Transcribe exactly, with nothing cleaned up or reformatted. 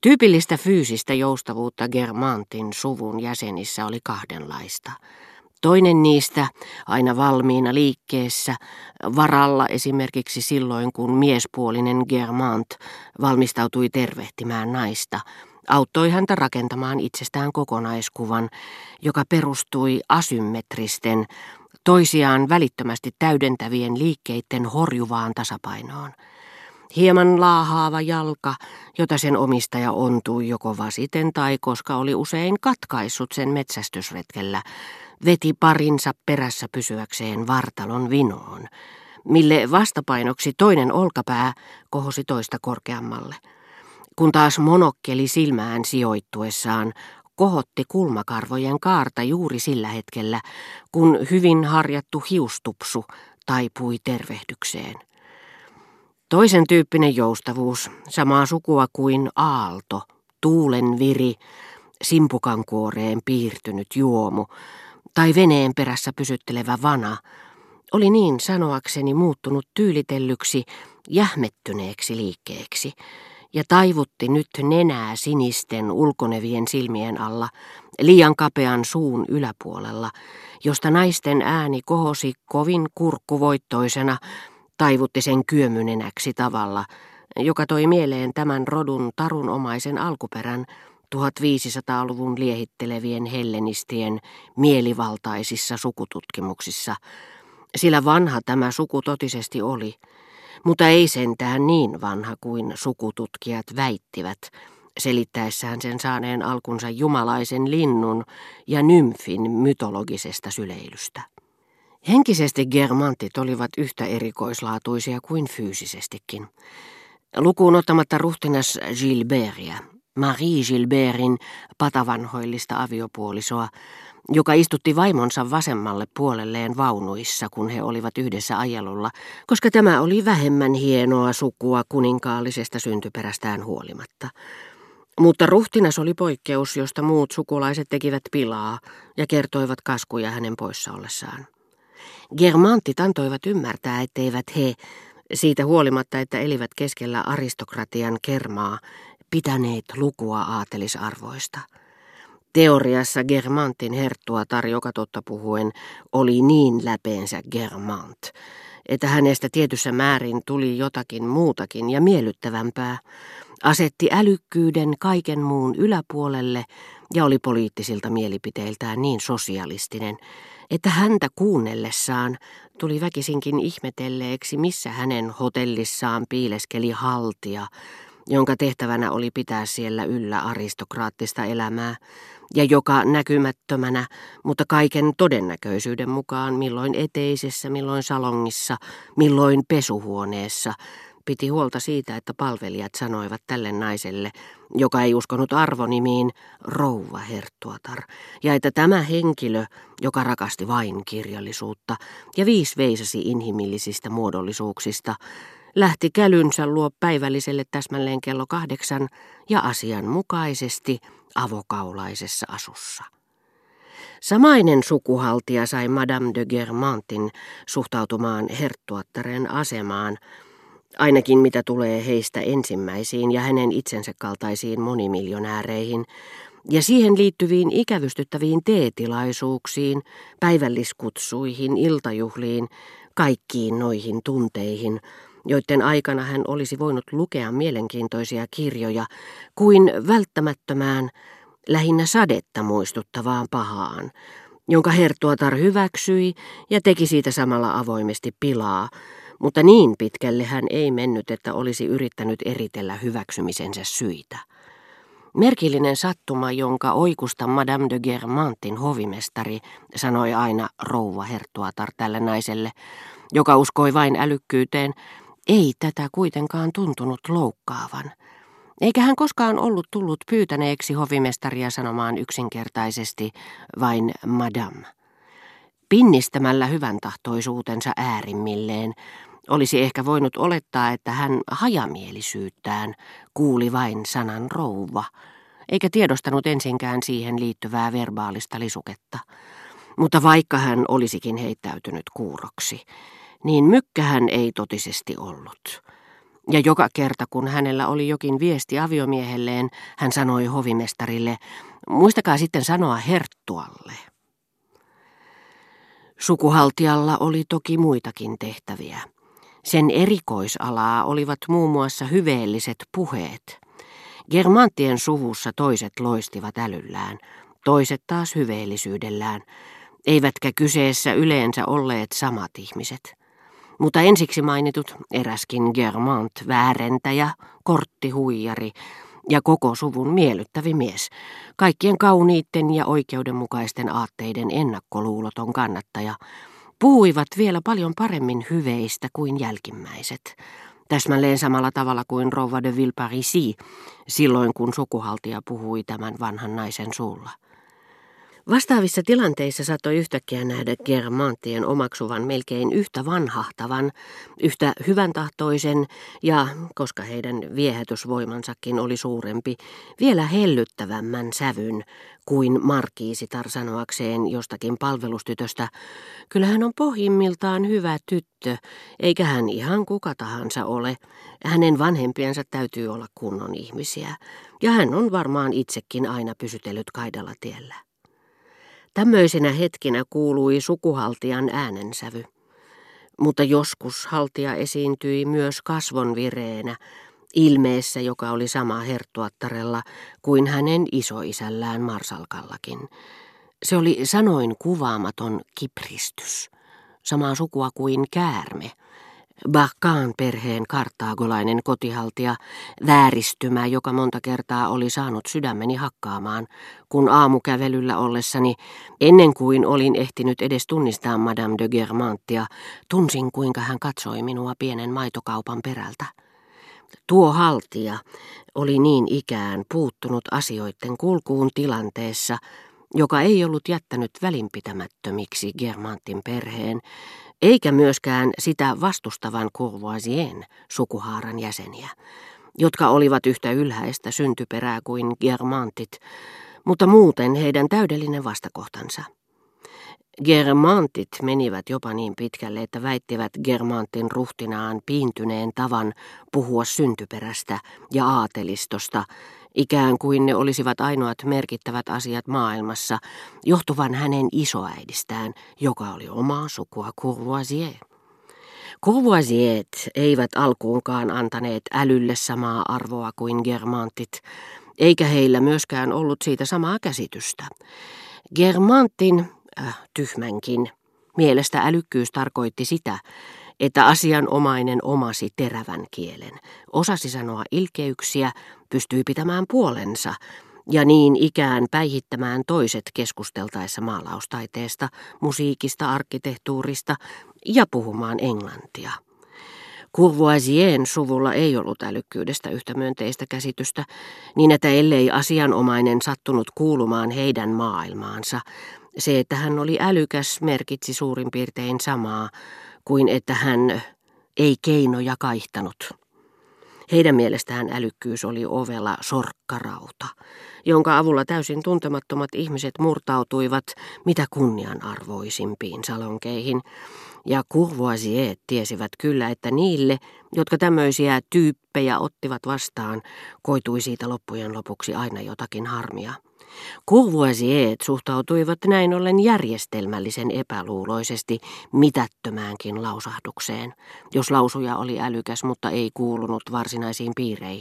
Tyypillistä fyysistä joustavuutta Germantin suvun jäsenissä oli kahdenlaista. Toinen niistä, aina valmiina liikkeessä, varalla esimerkiksi silloin, kun miespuolinen Germant valmistautui tervehtimään naista, auttoi häntä rakentamaan itsestään kokonaiskuvan, joka perustui asymmetristen, toisiaan välittömästi täydentävien liikkeiden horjuvaan tasapainoon. Hieman laahaava jalka, jota sen omistaja ontui joko vasiten tai koska oli usein katkaissut sen metsästysretkellä, veti parinsa perässä pysyäkseen vartalon vinoon, mille vastapainoksi toinen olkapää kohosi toista korkeammalle, kun taas monokkeli silmään sijoittuessaan kohotti kulmakarvojen kaarta juuri sillä hetkellä, kun hyvin harjattu hiustupsu taipui tervehdykseen. Toisen tyyppinen joustavuus, samaa sukua kuin aalto, tuulen viri, simpukankuoreen piirtynyt juomu tai veneen perässä pysyttelevä vana, oli niin sanoakseni muuttunut tyylitellyksi, jähmettyneeksi liikkeeksi ja taivutti nyt nenää sinisten ulkonevien silmien alla liian kapean suun yläpuolella, josta naisten ääni kohosi kovin kurkkuvoittoisena, taivutti sen kyömynenäksi tavalla, joka toi mieleen tämän rodun tarunomaisen alkuperän tuhatviisisataaluvun liehittelevien hellenistien mielivaltaisissa sukututkimuksissa, sillä vanha tämä suku totisesti oli, mutta ei sentään niin vanha kuin sukututkijat väittivät, selittäessään sen saaneen alkunsa jumalaisen linnun ja nymfin mytologisesta syleilystä. Henkisesti Germantit olivat yhtä erikoislaatuisia kuin fyysisestikin. Lukuun ottamatta ruhtinas Gilbertia, Marie Gilbertin patavanhoillista aviopuolisoa, joka istutti vaimonsa vasemmalle puolelleen vaunuissa, kun he olivat yhdessä ajelulla, koska tämä oli vähemmän hienoa sukua kuninkaallisesta syntyperästään huolimatta. Mutta ruhtinas oli poikkeus, josta muut sukulaiset tekivät pilaa ja kertoivat kaskuja hänen poissa ollessaan. Germantit antoivat ymmärtää, etteivät he, siitä huolimatta, että elivät keskellä aristokratian kermaa, pitäneet lukua aatelisarvoista. Teoriassa Germantin herttuatar, joka totta puhuen, oli niin läpeensä Germant, että hänestä tietyssä määrin tuli jotakin muutakin ja miellyttävämpää, asetti älykkyyden kaiken muun yläpuolelle ja oli poliittisilta mielipiteiltään niin sosialistinen, että häntä kuunnellessaan tuli väkisinkin ihmetelleeksi, missä hänen hotellissaan piileskeli haltija, jonka tehtävänä oli pitää siellä yllä aristokraattista elämää, ja joka näkymättömänä, mutta kaiken todennäköisyyden mukaan milloin eteisessä, milloin salongissa, milloin pesuhuoneessa, piti huolta siitä, että palvelijat sanoivat tälle naiselle, joka ei uskonut arvonimiin, rouva herttuatar, ja että tämä henkilö, joka rakasti vain kirjallisuutta ja viis veisasi inhimillisistä muodollisuuksista, lähti kälynsä luo päivälliselle täsmälleen kello kahdeksan ja asianmukaisesti avokaulaisessa asussa. Samainen sukuhaltija sai Madame de Guermantin suhtautumaan herttuattaren asemaan, ainakin mitä tulee heistä ensimmäisiin ja hänen itsensä kaltaisiin monimiljonääreihin ja siihen liittyviin ikävystyttäviin teetilaisuuksiin, päivälliskutsuihin, iltajuhliin, kaikkiin noihin tunteihin, joiden aikana hän olisi voinut lukea mielenkiintoisia kirjoja kuin välttämättömään, lähinnä sadetta muistuttavaan pahaan, jonka herttuatar hyväksyi ja teki siitä samalla avoimesti pilaa, mutta niin pitkälle hän ei mennyt, että olisi yrittänyt eritellä hyväksymisensä syitä. Merkillinen sattuma, jonka oikusta Madame de Guermantin hovimestari sanoi aina rouva herttuatar tälle naiselle, joka uskoi vain älykkyyteen, ei tätä kuitenkaan tuntunut loukkaavan. Eikä hän koskaan ollut tullut pyytäneeksi hovimestaria sanomaan yksinkertaisesti vain madame. Pinnistämällä hyvän tahtoisuutensa äärimmilleen olisi ehkä voinut olettaa, että hän hajamielisyyttään kuuli vain sanan rouva, eikä tiedostanut ensinkään siihen liittyvää verbaalista lisuketta. Mutta vaikka hän olisikin heittäytynyt kuuroksi, niin mykkä hän ei totisesti ollut. Ja joka kerta, kun hänellä oli jokin viesti aviomiehelleen, hän sanoi hovimestarille, muistakaa sitten sanoa herttualle. Sukuhaltijalla oli toki muitakin tehtäviä. Sen erikoisalaa olivat muun muassa hyveelliset puheet. Germanttien suvussa toiset loistivat älyllään, toiset taas hyveellisyydellään, eivätkä kyseessä yleensä olleet samat ihmiset. Mutta ensiksi mainitut, eräskin Germant, väärentäjä, korttihuijari ja koko suvun miellyttävi mies, kaikkien kauniitten ja oikeudenmukaisten aatteiden ennakkoluuloton kannattaja, puhuivat vielä paljon paremmin hyveistä kuin jälkimmäiset, täsmälleen samalla tavalla kuin rouva de Villeparisis, silloin kun sukuhaltija puhui tämän vanhan naisen suulla. Vastaavissa tilanteissa saattoi yhtäkkiä nähdä Germanttien omaksuvan melkein yhtä vanhahtavan, yhtä hyväntahtoisen ja, koska heidän viehätysvoimansakin oli suurempi, vielä hellyttävämmän sävyn kuin markiisitar sanoakseen jostakin palvelustytöstä. Kyllähän on pohjimmiltaan hyvä tyttö, eikä hän ihan kuka tahansa ole. Hänen vanhempiensa täytyy olla kunnon ihmisiä, ja hän on varmaan itsekin aina pysytellyt kaidalla tiellä. Tämmöisenä hetkinä kuului sukuhaltijan äänensävy, mutta joskus haltija esiintyi myös kasvonvireenä, ilmeessä, joka oli sama herttuattarella kuin hänen isoisällään Marsalkallakin. Se oli sanoin kuvaamaton kipristys, samaa sukua kuin käärme. Barkaan perheen karttaagolainen kotihaltija, vääristymä, joka monta kertaa oli saanut sydämeni hakkaamaan, kun aamukävelyllä ollessani, ennen kuin olin ehtinyt edes tunnistaa Madame de Guermantia, tunsin kuinka hän katsoi minua pienen maitokaupan perältä. Tuo haltija oli niin ikään puuttunut asioiden kulkuun tilanteessa, joka ei ollut jättänyt välinpitämättömiksi Germantin perheen, eikä myöskään sitä vastustavan Courvoisien sukuhaaran jäseniä, jotka olivat yhtä ylhäistä syntyperää kuin Germantit, mutta muuten heidän täydellinen vastakohtansa. Germantit menivät jopa niin pitkälle, että väittivät Germantin ruhtinaan piintyneen tavan puhua syntyperästä ja aatelistosta, ikään kuin ne olisivat ainoat merkittävät asiat maailmassa, johtuvan hänen isoäidistään, joka oli omaa sukua Courvoisier. Courvoisiet eivät alkuunkaan antaneet älylle samaa arvoa kuin Germantit, eikä heillä myöskään ollut siitä samaa käsitystä. Germantin, äh, tyhmänkin, mielestä älykkyys tarkoitti sitä, että asianomainen omasi terävän kielen, osasi sanoa ilkeyksiä, pystyi pitämään puolensa ja niin ikään päihittämään toiset keskusteltaessa maalaustaiteesta, musiikista, arkkitehtuurista ja puhumaan englantia. Courvoisien suvulla ei ollut älykkyydestä yhtä myönteistä käsitystä, niin että ellei asianomainen sattunut kuulumaan heidän maailmaansa, se, että hän oli älykäs, merkitsi suurin piirtein samaa kuin että hän ei keinoja kaihtanut. Heidän mielestään älykkyys oli ovela sorkkarauta, jonka avulla täysin tuntemattomat ihmiset murtautuivat mitä kunnianarvoisimpiin salonkeihin. Ja Courvoisiet tiesivät kyllä, että niille, jotka tämmöisiä tyyppejä ottivat vastaan, koitui siitä loppujen lopuksi aina jotakin harmia. Courvoisiet suhtautuivat näin ollen järjestelmällisen epäluuloisesti mitättömäänkin lausahdukseen, jos lausuja oli älykäs, mutta ei kuulunut varsinaisiin piireihin.